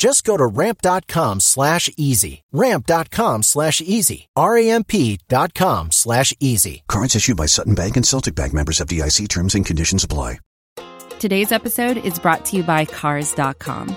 Just go to ramp.com/easy. Ramp.com/easy. RAMP.com/easy. Cards issued by Sutton Bank and Celtic Bank, members of DIC. Terms and conditions apply. Today's episode is brought to you by Cars.com.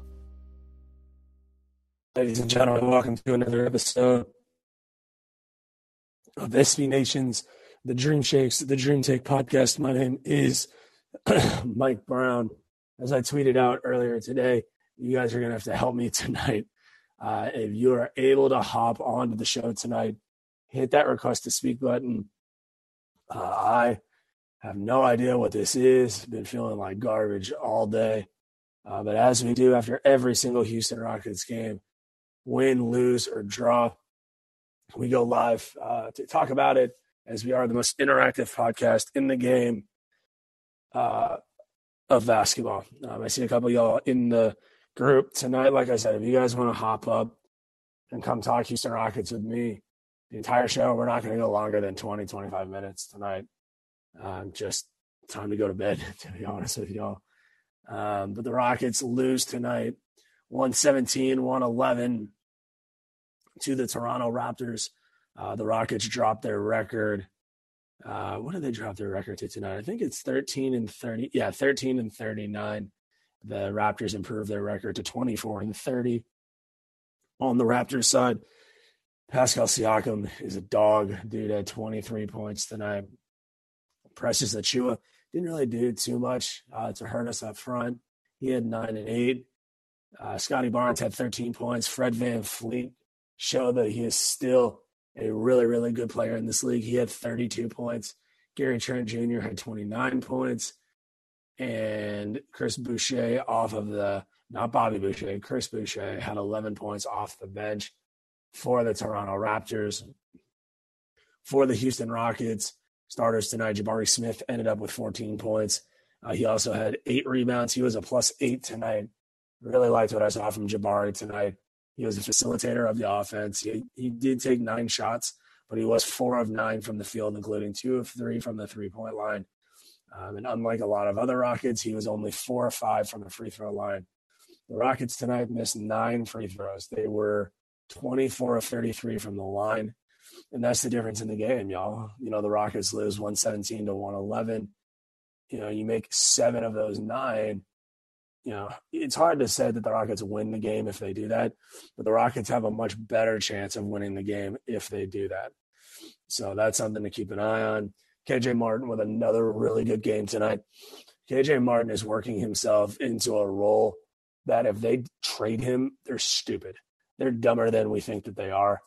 Ladies and gentlemen, welcome to another episode of SB Nation's The Dream Shakes, The Dream Take podcast. My name is Mike Brown. As I tweeted out earlier today, you guys are going to have to help me tonight. If you are able to hop onto the show tonight, hit that request to speak button. I have no idea what this is. Been feeling like garbage all day. But as we do after every single Houston Rockets game, win, lose, or draw, we go live to talk about it, as we are the most interactive podcast in the game of basketball. I see a couple of y'all in the group tonight. Like I said, if you guys want to hop up and come talk Houston Rockets with me, the entire show, we're not going to go longer than 20, 25 minutes tonight. Just time to go to bed, to be honest with y'all. But the Rockets lose tonight, 117-111 to the Toronto Raptors. The Rockets dropped their record. What did they drop their record to tonight? I think it's 13-30. Yeah, 13-39. The Raptors improved their record to 24-30. On the Raptors side, Pascal Siakam is a dog. Dude had 23 points tonight. Precious Achua didn't really do too much to hurt us up front. He had 9 and 8. Scotty Barnes had 13 points. Fred Van Fleet showed that he is still a really, really good player in this league. He had 32 points. Gary Trent Jr. had 29 points. And Chris Boucher off of the – not Bobby Boucher, Chris Boucher had 11 points off the bench for the Toronto Raptors. For the Houston Rockets, starters tonight, Jabari Smith ended up with 14 points. He also had 8 rebounds. He was a +8 tonight. Really liked what I saw from Jabari tonight. He was a facilitator of the offense. He did take 9 shots, but he was 4 of 9 from the field, including 2 of 3 from the three-point line. And unlike a lot of other Rockets, he was only 4 of 5 from the free throw line. The Rockets tonight missed 9 free throws. They were 24 of 33 from the line. And that's the difference in the game, y'all. You know, the Rockets lose 117-111. You know, you make 7 of those 9. You know, it's hard to say that the Rockets win the game if they do that, but the Rockets have a much better chance of winning the game if they do that. So that's something to keep an eye on. K.J. Martin with another really good game tonight. K.J. Martin is working himself into a role that if they trade him, they're stupid. They're dumber than we think that they are.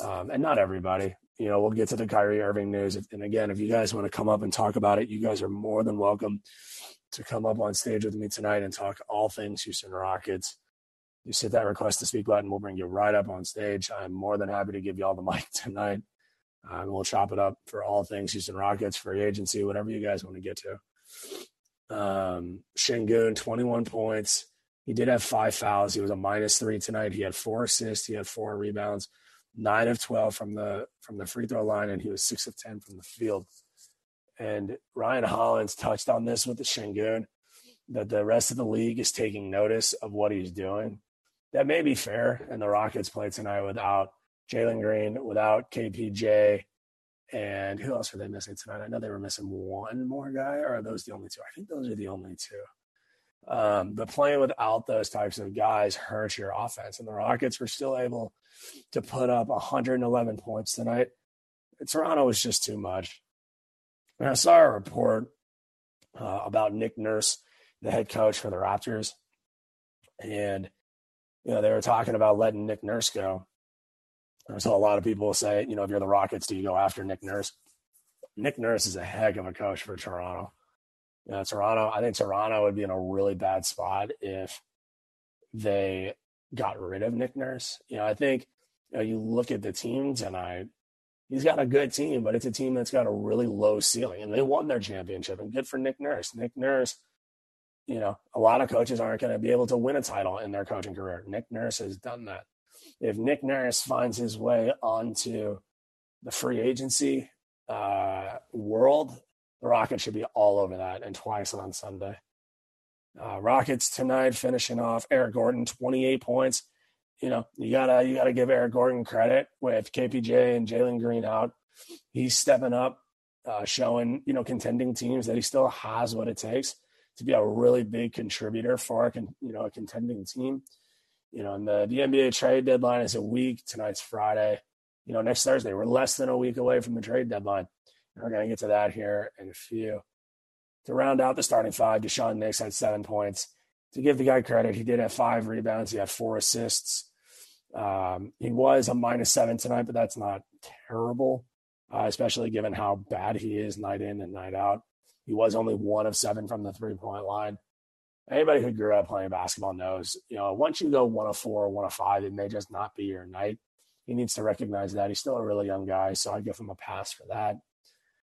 And not everybody. you know, we'll get to the Kyrie Irving news. And again, if you guys want to come up and talk about it, you guys are more than welcome to come up on stage with me tonight and talk all things Houston Rockets. You hit that request to speak button, we'll bring you right up on stage. I'm more than happy to give y'all the mic tonight. We'll chop it up for all things Houston Rockets, free agency, whatever you guys want to get to. Shingun, 21 points. He did have 5 fouls. He was a -3 tonight. He had 4 assists. He had 4 rebounds. 9 of 12 from the free throw line, and he was 6 of 10 from the field. And Ryan Hollins touched on this with the Sengun, that the rest of the league is taking notice of what he's doing. That may be fair, and the Rockets played tonight without Jalen Green, without KPJ, and who else were they missing tonight? I know they were missing one more guy, or are those the only two? I think those are the only two. But playing without those types of guys hurts your offense, and the Rockets were still able to put up 111 points tonight. Toronto was just too much. And I saw a report about Nick Nurse, the head coach for the Raptors, and you know they were talking about letting Nick Nurse go. I saw a lot of people say, you know, if you're the Rockets, do you go after Nick Nurse? Nick Nurse is a heck of a coach for Toronto. I think Toronto would be in a really bad spot if they got rid of Nick Nurse. You know, I think you look at the team tonight, he's got a good team, but it's a team that's got a really low ceiling, and they won their championship, and good for Nick Nurse. Nick Nurse, you know, a lot of coaches aren't going to be able to win a title in their coaching career. Nick Nurse has done that. If Nick Nurse finds his way onto the free agency world, the Rockets should be all over that, and twice on Sunday. Rockets tonight finishing off Eric Gordon, 28 points. You know, you gotta give Eric Gordon credit with KPJ and Jalen Green out. He's stepping up, showing, you know, contending teams that he still has what it takes to be a really big contributor for a contending team. You know, and the NBA trade deadline is a week. Tonight's Friday. You know, next Thursday, we're less than a week away from the trade deadline. We're going to get to that here in a few. To round out the starting five, Deshaun Nix had 7 points. To give the guy credit, he did have 5 rebounds. He had 4 assists. He was a -7 tonight, but that's not terrible, especially given how bad he is night in and night out. He was only 1 of 7 from the three-point line. Anybody who grew up playing basketball knows, you know, once you go 1 of 4 or 1 of 5, it may just not be your night. He needs to recognize that. He's still a really young guy, so I give him a pass for that.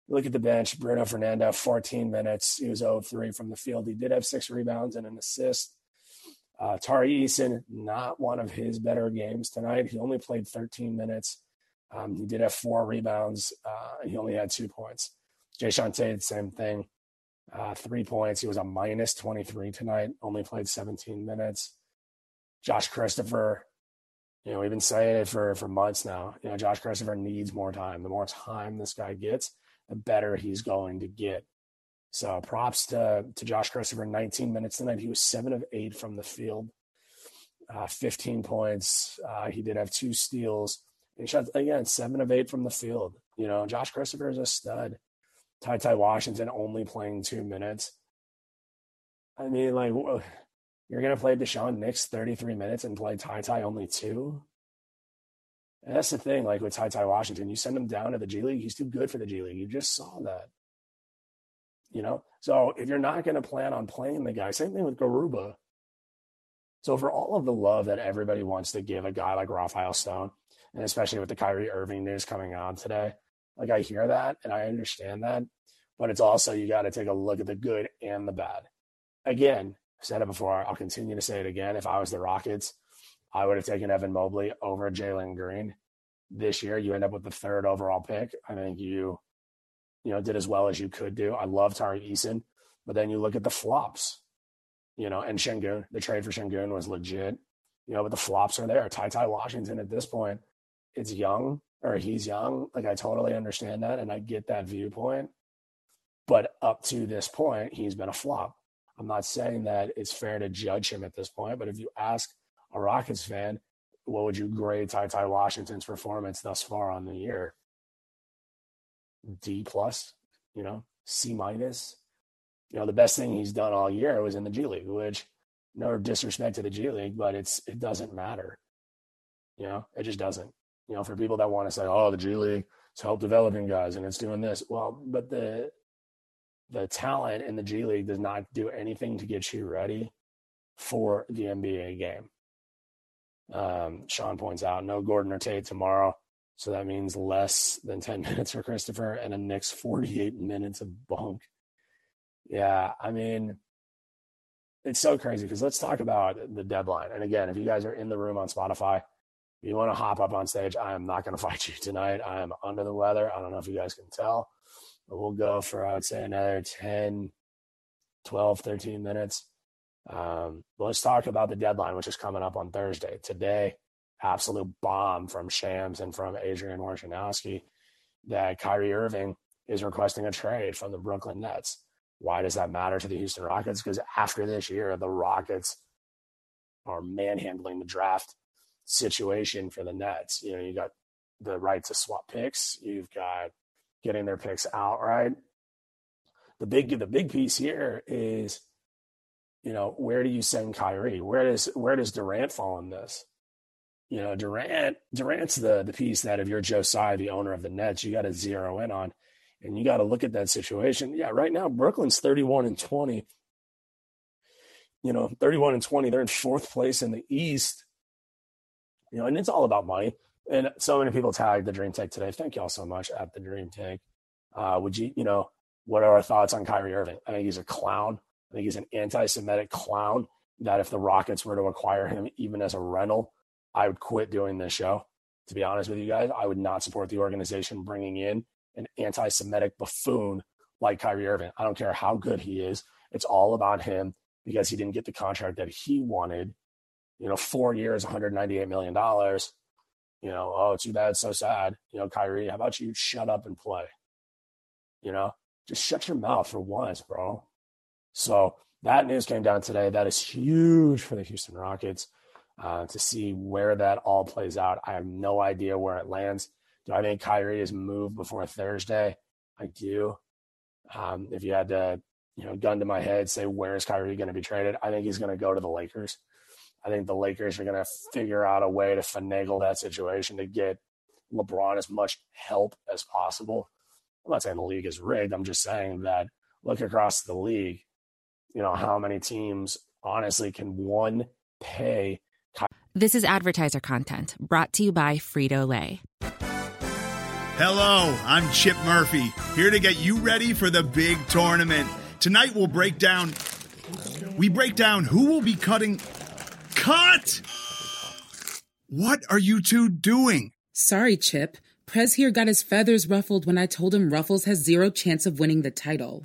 Look at the bench. Bruno Fernando, 14 minutes. He was 0 of 3 from the field. He did have 6 rebounds and an assist. Tari Eason, not one of his better games tonight. He only played 13 minutes. He did have 4 rebounds. He only had 2 points. Jae'Sean Tate, same thing, 3 points. He was a -23 tonight, only played 17 minutes. Josh Christopher, you know, we've been saying it for months now. You know, Josh Christopher needs more time. The more time this guy gets, the better he's going to get. So props to Josh Christopher, 19 minutes tonight. He was 7 of 8 from the field, 15 points. He did have 2 steals. And he shot, again, 7 of 8 from the field. You know, Josh Christopher is a stud. Ty Ty Washington only playing 2 minutes. I mean, like, you're going to play Deshaun Nix 33 minutes and play Ty Ty only 2? And that's the thing, like with Ty Ty Washington, you send him down to the G League, he's too good for the G League. You just saw that, you know? So if you're not going to plan on playing the guy, same thing with Garuba. So for all of the love that everybody wants to give a guy like Raphael Stone, and especially with the Kyrie Irving news coming on today, like I hear that and I understand that, but it's also you got to take a look at the good and the bad. Again, I said it before, I'll continue to say it again. If I was the Rockets, I would have taken Evan Mobley over Jalen Green this year. You end up with the 3rd overall pick. I think you know, did as well as you could do. I love Tari Eason, but then you look at the flops, you know, and Shingun. The trade for Shingun was legit, you know, but the flops are there. Ty Washington at this point, he's young. Like, I totally understand that, and I get that viewpoint. But up to this point, he's been a flop. I'm not saying that it's fair to judge him at this point, but if you ask a Rockets fan, what would you grade Ty Washington's performance thus far on the year? D+, you know, C-. You know, the best thing he's done all year was in the G League, which, no disrespect to the G League, but it doesn't matter. You know, it just doesn't. You know, for people that want to say, oh, the G League, it's help developing guys and it's doing this. Well, but the talent in the G League does not do anything to get you ready for the NBA game. Sean points out no Gordon or Tate tomorrow. So that means less than 10 minutes for Christopher and the next 48 minutes of bunk. Yeah, I mean, it's so crazy because let's talk about the deadline. And again, if you guys are in the room on Spotify, if you want to hop up on stage, I am not going to fight you tonight. I am under the weather. I don't know if you guys can tell, but we'll go for, I would say, another 10, 12, 13 minutes. Let's talk about the deadline, which is coming up on Thursday. Today, absolute bomb from Shams and from Adrian Wojnarowski that Kyrie Irving is requesting a trade from the Brooklyn Nets. Why does that matter to the Houston Rockets? Because after this year, the Rockets are manhandling the draft situation for the Nets. You know, you got the right to swap picks. You've got getting their picks outright. The big piece here is, you know, where do you send Kyrie? Where does Durant fall in this? You know, Durant's the piece that if you're Joe Tsai, the owner of the Nets, you got to zero in on. And you got to look at that situation. Yeah, right now, Brooklyn's 31-20. You know, 31-20, they're in fourth place in the East. You know, and it's all about money. And so many people tagged the Dream Take today. Thank you all so much at the Dream Take. What are our thoughts on Kyrie Irving? I think he's a clown. I think he's an anti-Semitic clown that if the Rockets were to acquire him even as a rental, I would quit doing this show. To be honest with you guys, I would not support the organization bringing in an anti-Semitic buffoon like Kyrie Irving. I don't care how good he is. It's all about him because he didn't get the contract that he wanted. You know, 4 years, $198 million. You know, oh, too bad, so sad. You know, Kyrie, how about you shut up and play? You know, just shut your mouth for once, bro. So that news came down today. That is huge for the Houston Rockets to see where that all plays out. I have no idea where it lands. Do I think Kyrie is moved before Thursday? I do. If you had to, you know, gun to my head, say, where is Kyrie going to be traded? I think he's going to go to the Lakers. I think the Lakers are going to figure out a way to finagle that situation to get LeBron as much help as possible. I'm not saying the league is rigged. I'm just saying that look across the league, you know, how many teams honestly can one pay? This is advertiser content brought to you by Frito-Lay. Hello, I'm Chip Murphy, here to get you ready for the big tournament. Tonight we'll break down who will be cutting... Cut! What are you two doing? Sorry, Chip. Prez here got his feathers ruffled when I told him Ruffles has 0 chance of winning the title.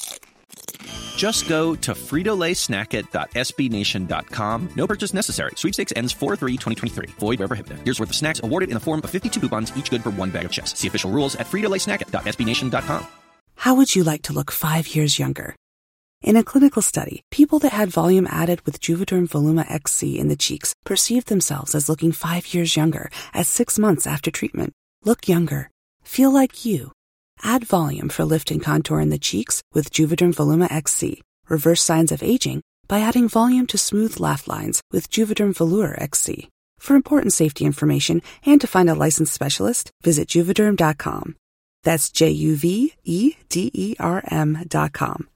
Just go to Frito-LaySnackIt.SBNation.com. No purchase necessary. Sweepstakes ends 4/3/2023. Void where prohibited. Here's worth of snacks awarded in the form of 52 coupons, each good for 1 bag of chips. See official rules at Frito-LaySnackIt.SBNation.com. How would you like to look 5 years younger? In a clinical study, people that had volume added with Juvederm Voluma XC in the cheeks perceived themselves as looking 5 years younger at 6 months after treatment. Look younger. Feel like you. Add volume for lift and contour in the cheeks with Juvederm Voluma XC. Reverse signs of aging by adding volume to smooth laugh lines with Juvederm Volure XC. For important safety information and to find a licensed specialist, visit Juvederm.com. That's Juvederm.com.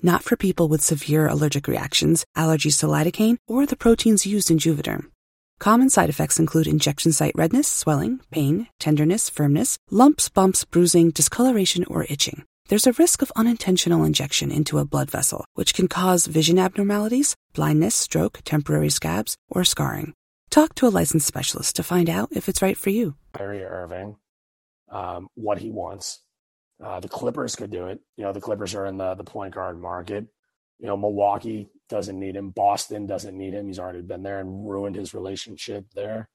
Not for people with severe allergic reactions, allergies to lidocaine, or the proteins used in Juvederm. Common side effects include injection site redness, swelling, pain, tenderness, firmness, lumps, bumps, bruising, discoloration, or itching. There's a risk of unintentional injection into a blood vessel, which can cause vision abnormalities, blindness, stroke, temporary scabs, or scarring. Talk to a licensed specialist to find out if it's right for you. Kyrie Irving, what he wants. The Clippers could do it. You know, the Clippers are in the point guard market. You know, Milwaukee doesn't need him. Boston doesn't need him. He's already been there and ruined his relationship there.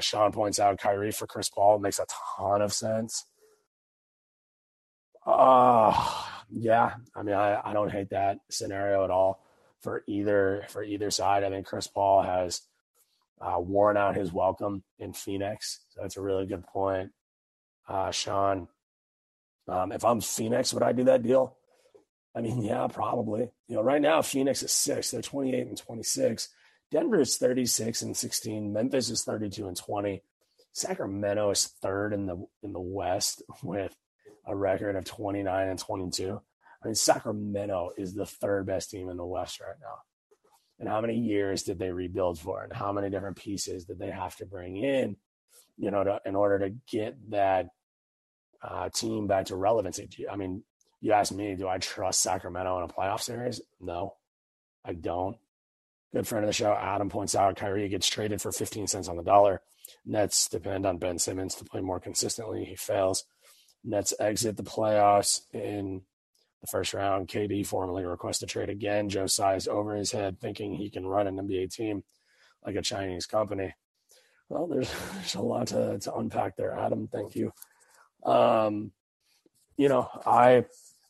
Sean points out Kyrie for Chris Paul. It makes a ton of sense. Yeah, I mean, I don't hate that scenario at all for either side. I think Chris Paul has worn out his welcome in Phoenix. So that's a really good point. Sean, if I'm Phoenix, would I do that deal? I mean, yeah, probably. You know, right now, Phoenix is 6. They're 28 and 26. Denver is 36 and 16. Memphis is 32 and 20. Sacramento is third in the West with a record of 29 and 22. I mean, Sacramento is the third best team in the West right now. And how many years did they rebuild for? And how many different pieces did they have to bring in, you know, in order to get that team back to relevancy? I mean, you ask me, do I trust Sacramento in a playoff series? No, I don't. Good friend of the show, Adam, points out Kyrie gets traded for 15 cents on the dollar. Nets depend on Ben Simmons to play more consistently. He fails. Nets exit the playoffs in the first round. KD formally requests a trade again. Joe Tsai is over his head thinking he can run an NBA team like a Chinese company. Well, there's a lot to unpack there, Adam. Thank you. You know,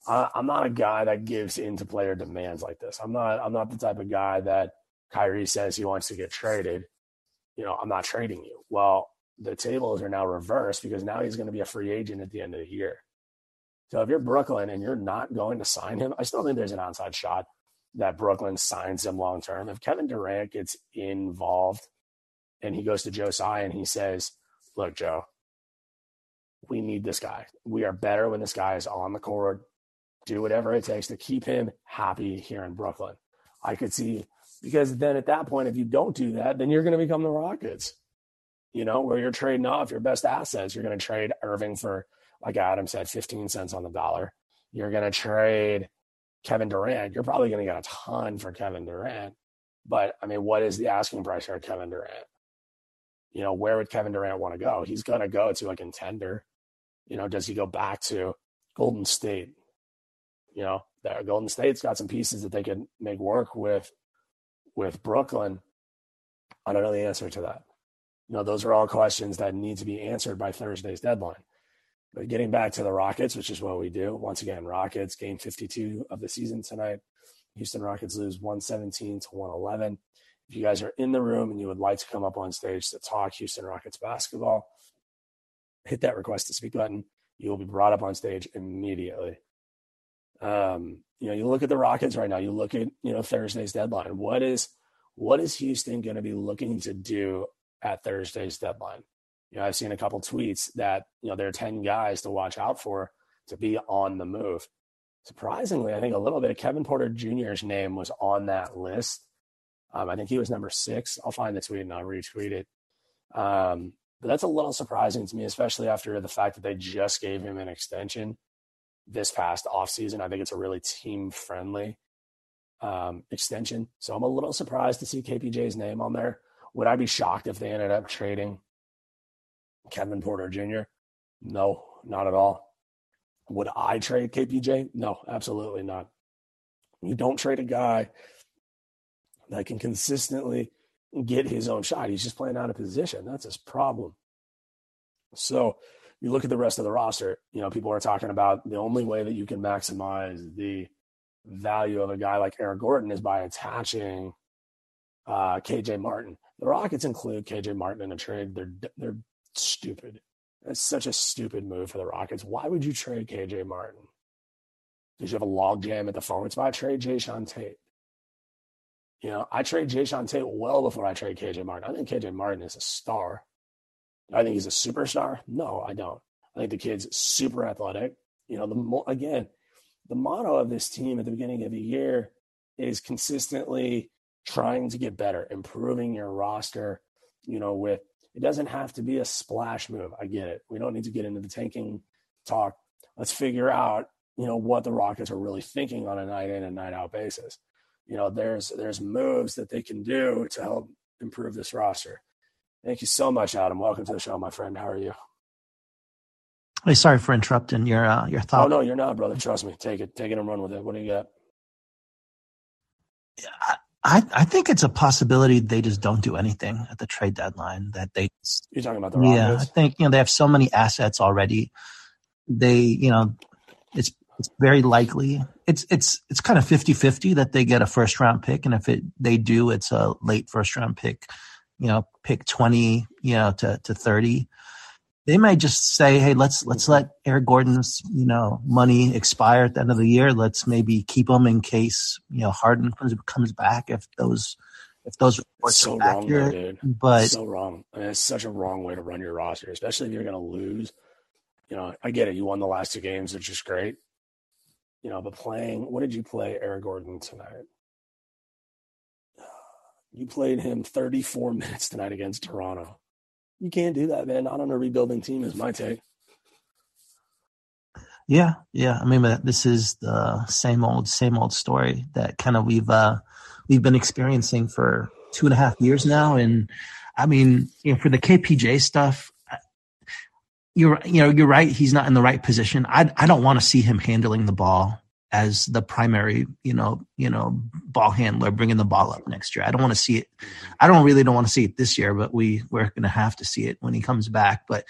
I'm not a guy that gives in to player demands like this. I'm not the type of guy that Kyrie says he wants to get traded. You know, I'm not trading you. Well, the tables are now reversed because now he's going to be a free agent at the end of the year. So if you're Brooklyn and you're not going to sign him, I still think there's an onside shot that Brooklyn signs him long-term. If Kevin Durant gets involved and he goes to Joe Tsai and he says, look, Joe, we need this guy. We are better when this guy is on the court. Do whatever it takes to keep him happy here in Brooklyn. I could see, because then at that point, if you don't do that, then you're going to become the Rockets, you know, where you're trading off your best assets. You're going to trade Irving for, like Adam said, 15 cents on the dollar. You're going to trade Kevin Durant. You're probably going to get a ton for Kevin Durant. But, I mean, what is the asking price for Kevin Durant? You know, where would Kevin Durant want to go? He's going to go to a contender. You know, does he go back to Golden State? You know, Golden State's got some pieces that they could make work with Brooklyn. I don't know the answer to that. You know, those are all questions that need to be answered by Thursday's deadline. But getting back to the Rockets, which is what we do. Once again, Rockets, game 52 of the season tonight. Houston Rockets lose 117 to 111. If you guys are in the room and you would like to come up on stage to talk Houston Rockets basketball, hit that request to speak button. You will be brought up on stage immediately. You know, you look at the Rockets right now, you look at, you know, Thursday's deadline. What is Houston going to be looking to do at Thursday's deadline? You know, I've seen a couple tweets that, you know, there are 10 guys to watch out for to be on the move. Surprisingly, I think a little bit of Kevin Porter Jr.'s name was on that list. I think he was number 6. I'll find the tweet and I'll retweet it. But that's a little surprising to me, especially after the fact that they just gave him an extension this past offseason. I think it's a really team-friendly extension. So I'm a little surprised to see KPJ's name on there. Would I be shocked if they ended up trading Kevin Porter Jr.? No, not at all. Would I trade KPJ? No, absolutely not. You don't trade a guy that can consistently get his own shot. He's just playing out of position. That's his problem. So you look at the rest of the roster, you know, people are talking about the only way that you can maximize the value of a guy like Eric Gordon is by attaching K.J. Martin. The Rockets include K.J. Martin in a trade. They're stupid. That's such a stupid move for the Rockets. Why would you trade K.J. Martin? Because you have a logjam at the forward spot? Trade Jae'Sean Tate. You know, I trade Jae'Sean Tate well before I trade K.J. Martin. I think K.J. Martin is a star. I think he's a superstar. No, I don't. I think the kid's super athletic. You know, the motto of this team at the beginning of the year is consistently trying to get better, improving your roster, you know, with it doesn't have to be a splash move. I get it. We don't need to get into the tanking talk. Let's figure out, you know, what the Rockets are really thinking on a night in and night out basis. You know, there's moves that they can do to help improve this roster. Thank you so much, Adam. Welcome to the show, my friend. How are you? Hey, sorry for interrupting your thought. Oh, no, you're not, brother. Trust me. Take it and run with it. What do you got? I think it's a possibility they just don't do anything at the trade deadline. That they You're talking about the Rockets? Yeah, I think they have so many assets already. They, it's very likely. It's kind of 50-50 that they get a first round pick, and if they do, it's a late first round pick, pick 20, to 30. They might just say, hey, let's let Eric Gordon's, money expire at the end of the year. Let's maybe keep him in case, Harden comes back if those reports so are accurate. Wrong, though, dude. But so wrong. I mean, it's such a wrong way to run your roster, especially if you're going to lose. I get it. You won the last two games, which is great. But what did you play Eric Gordon tonight? You played him 34 minutes tonight against Toronto. You can't do that, man. Not on a rebuilding team is my take. Yeah. I mean, this is the same old story that kind of we've been experiencing for 2.5 years now. And I mean, for the KPJ stuff, you're right. He's not in the right position. I don't want to see him handling the ball as the primary, ball handler, bringing the ball up next year. I don't want to see it. I don't want to see it this year, but we're going to have to see it when he comes back. But,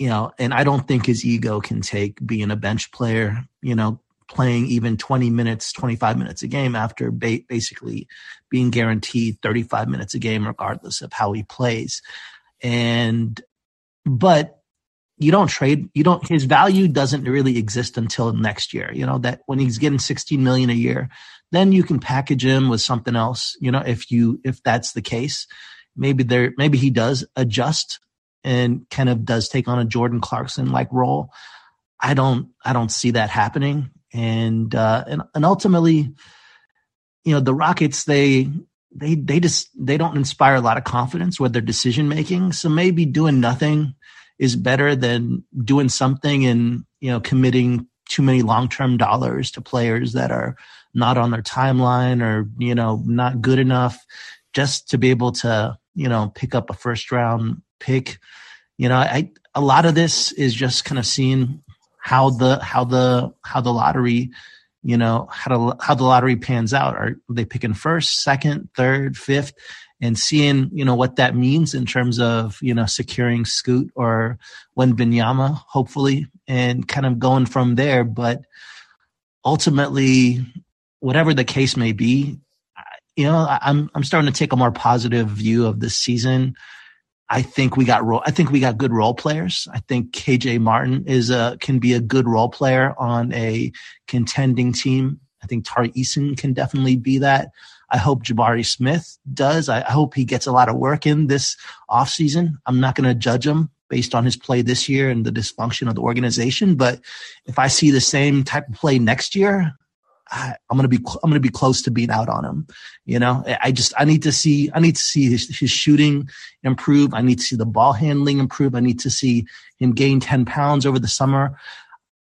and I don't think his ego can take being a bench player, playing even 20 minutes, 25 minutes a game after basically being guaranteed 35 minutes a game, regardless of how he plays. But you don't trade, his value doesn't really exist until next year. That when he's getting $16 million a year, then you can package him with something else. If that's the case, maybe he does adjust and kind of does take on a Jordan Clarkson like role. I don't see that happening. And ultimately, the Rockets, they don't inspire a lot of confidence with their decision making. So maybe doing nothing is better than doing something and, committing too many long-term dollars to players that are not on their timeline or, not good enough, just to be able to, pick up a first-round pick. A lot of this is just kind of seeing how the lottery, how the lottery pans out. Are they picking first, second, third, fifth? And seeing, what that means in terms of, securing Scoot or Wembanyama, hopefully, and kind of going from there. But ultimately, whatever the case may be, I'm starting to take a more positive view of this season. I think we got good role players. I think K.J. Martin can be a good role player on a contending team. I think Tari Eason can definitely be that. I hope Jabari Smith does. I hope he gets a lot of work in this offseason. I'm not going to judge him based on his play this year and the dysfunction of the organization, but if I see the same type of play next year, I'm going to be close to being out on him. I need to see his shooting improve. I need to see the ball handling improve. I need to see him gain 10 pounds over the summer.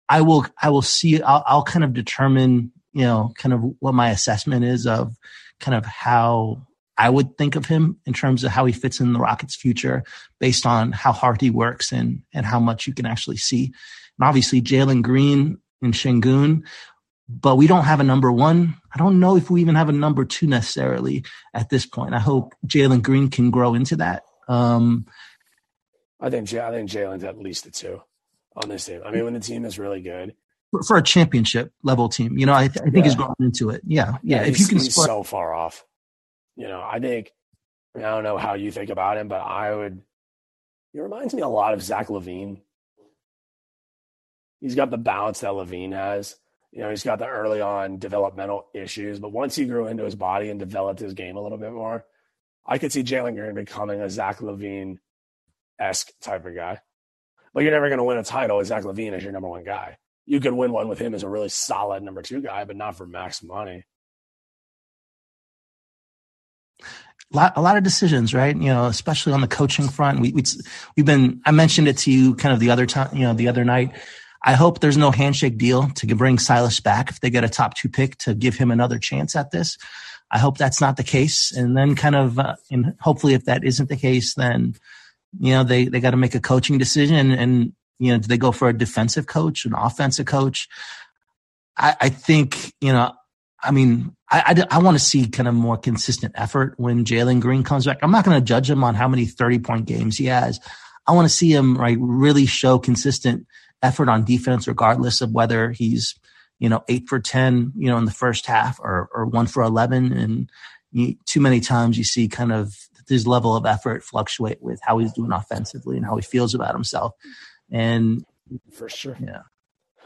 I will see. I'll kind of determine, kind of what my assessment is of kind of how I would think of him in terms of how he fits in the Rockets' future based on how hard he works and how much you can actually see. And obviously Jalen Green and Shingun, but we don't have a number one. I don't know if we even have a number two necessarily at this point. I hope Jalen Green can grow into that. I think Jalen's at least a two on this team. I mean, when the team is really good, for a championship level team, I think he's grown into it. Yeah. If you can, he's so far off. I don't know how you think about him, but he reminds me a lot of Zach LaVine. He's got the balance that LaVine has. He's got the early on developmental issues, but once he grew into his body and developed his game a little bit more, I could see Jalen Green becoming a Zach LaVine-esque type of guy. But you're never going to win a title with Zach LaVine as your number one guy. You could win one with him as a really solid number two guy, but not for max money. A lot of decisions, right? Especially on the coaching front. I mentioned it to you kind of the other time, the other night. I hope there's no handshake deal to bring Silas back if they get a top two pick to give him another chance at this. I hope that's not the case. And then and hopefully if that isn't the case, then, they got to make a coaching decision and do they go for a defensive coach, an offensive coach? I think, I mean, I want to see kind of more consistent effort when Jalen Green comes back. I'm not going to judge him on how many 30-point games he has. I want to see him really show consistent effort on defense, regardless of whether he's 8 for 10, in the first half or 1 for 11. And too many times you see kind of his level of effort fluctuate with how he's doing offensively and how he feels about himself. And for sure, yeah,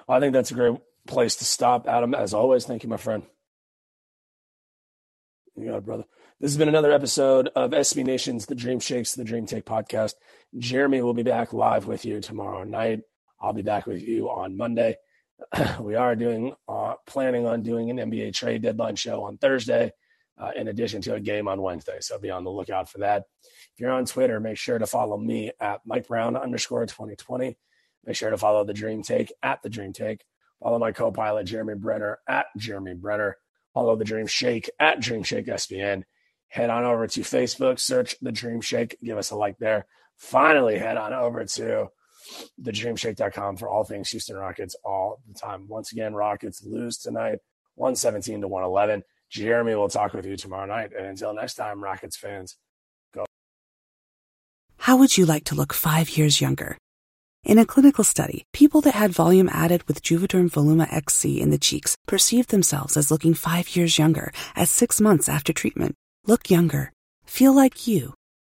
well, I think that's a great place to stop, Adam. As always, thank you, my friend. You got it, brother. This has been another episode of SB Nation's The Dream Shakes, The Dream Take podcast. Jeremy will be back live with you tomorrow night. I'll be back with you on Monday. We are doing, planning on doing an NBA trade deadline show on Thursday, in addition to a game on Wednesday. So be on the lookout for that. If you're on Twitter, make sure to follow me at MikeBrown_2020. Make sure to follow The Dream Take at The Dream Take. Follow my co-pilot, Jeremy Brenner, at Jeremy Brenner. Follow The Dream Shake at Dream Shake SBN. Head on over to Facebook, search The Dream Shake, give us a like there. Finally, head on over to thedreamshake.com for all things Houston Rockets all the time. Once again, Rockets lose tonight, 117-111. Jeremy will talk with you tomorrow night. And until next time, Rockets fans, go. How would you like to look 5 years younger? In a clinical study, people that had volume added with Juvederm Voluma XC in the cheeks perceived themselves as looking 5 years younger at 6 months after treatment. Look younger. Feel like you.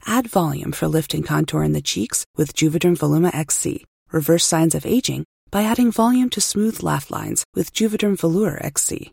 Add volume for lift and contour in the cheeks with Juvederm Voluma XC. Reverse signs of aging by adding volume to smooth laugh lines with Juvederm Volure XC.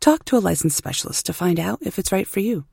Talk to a licensed specialist to find out if it's right for you.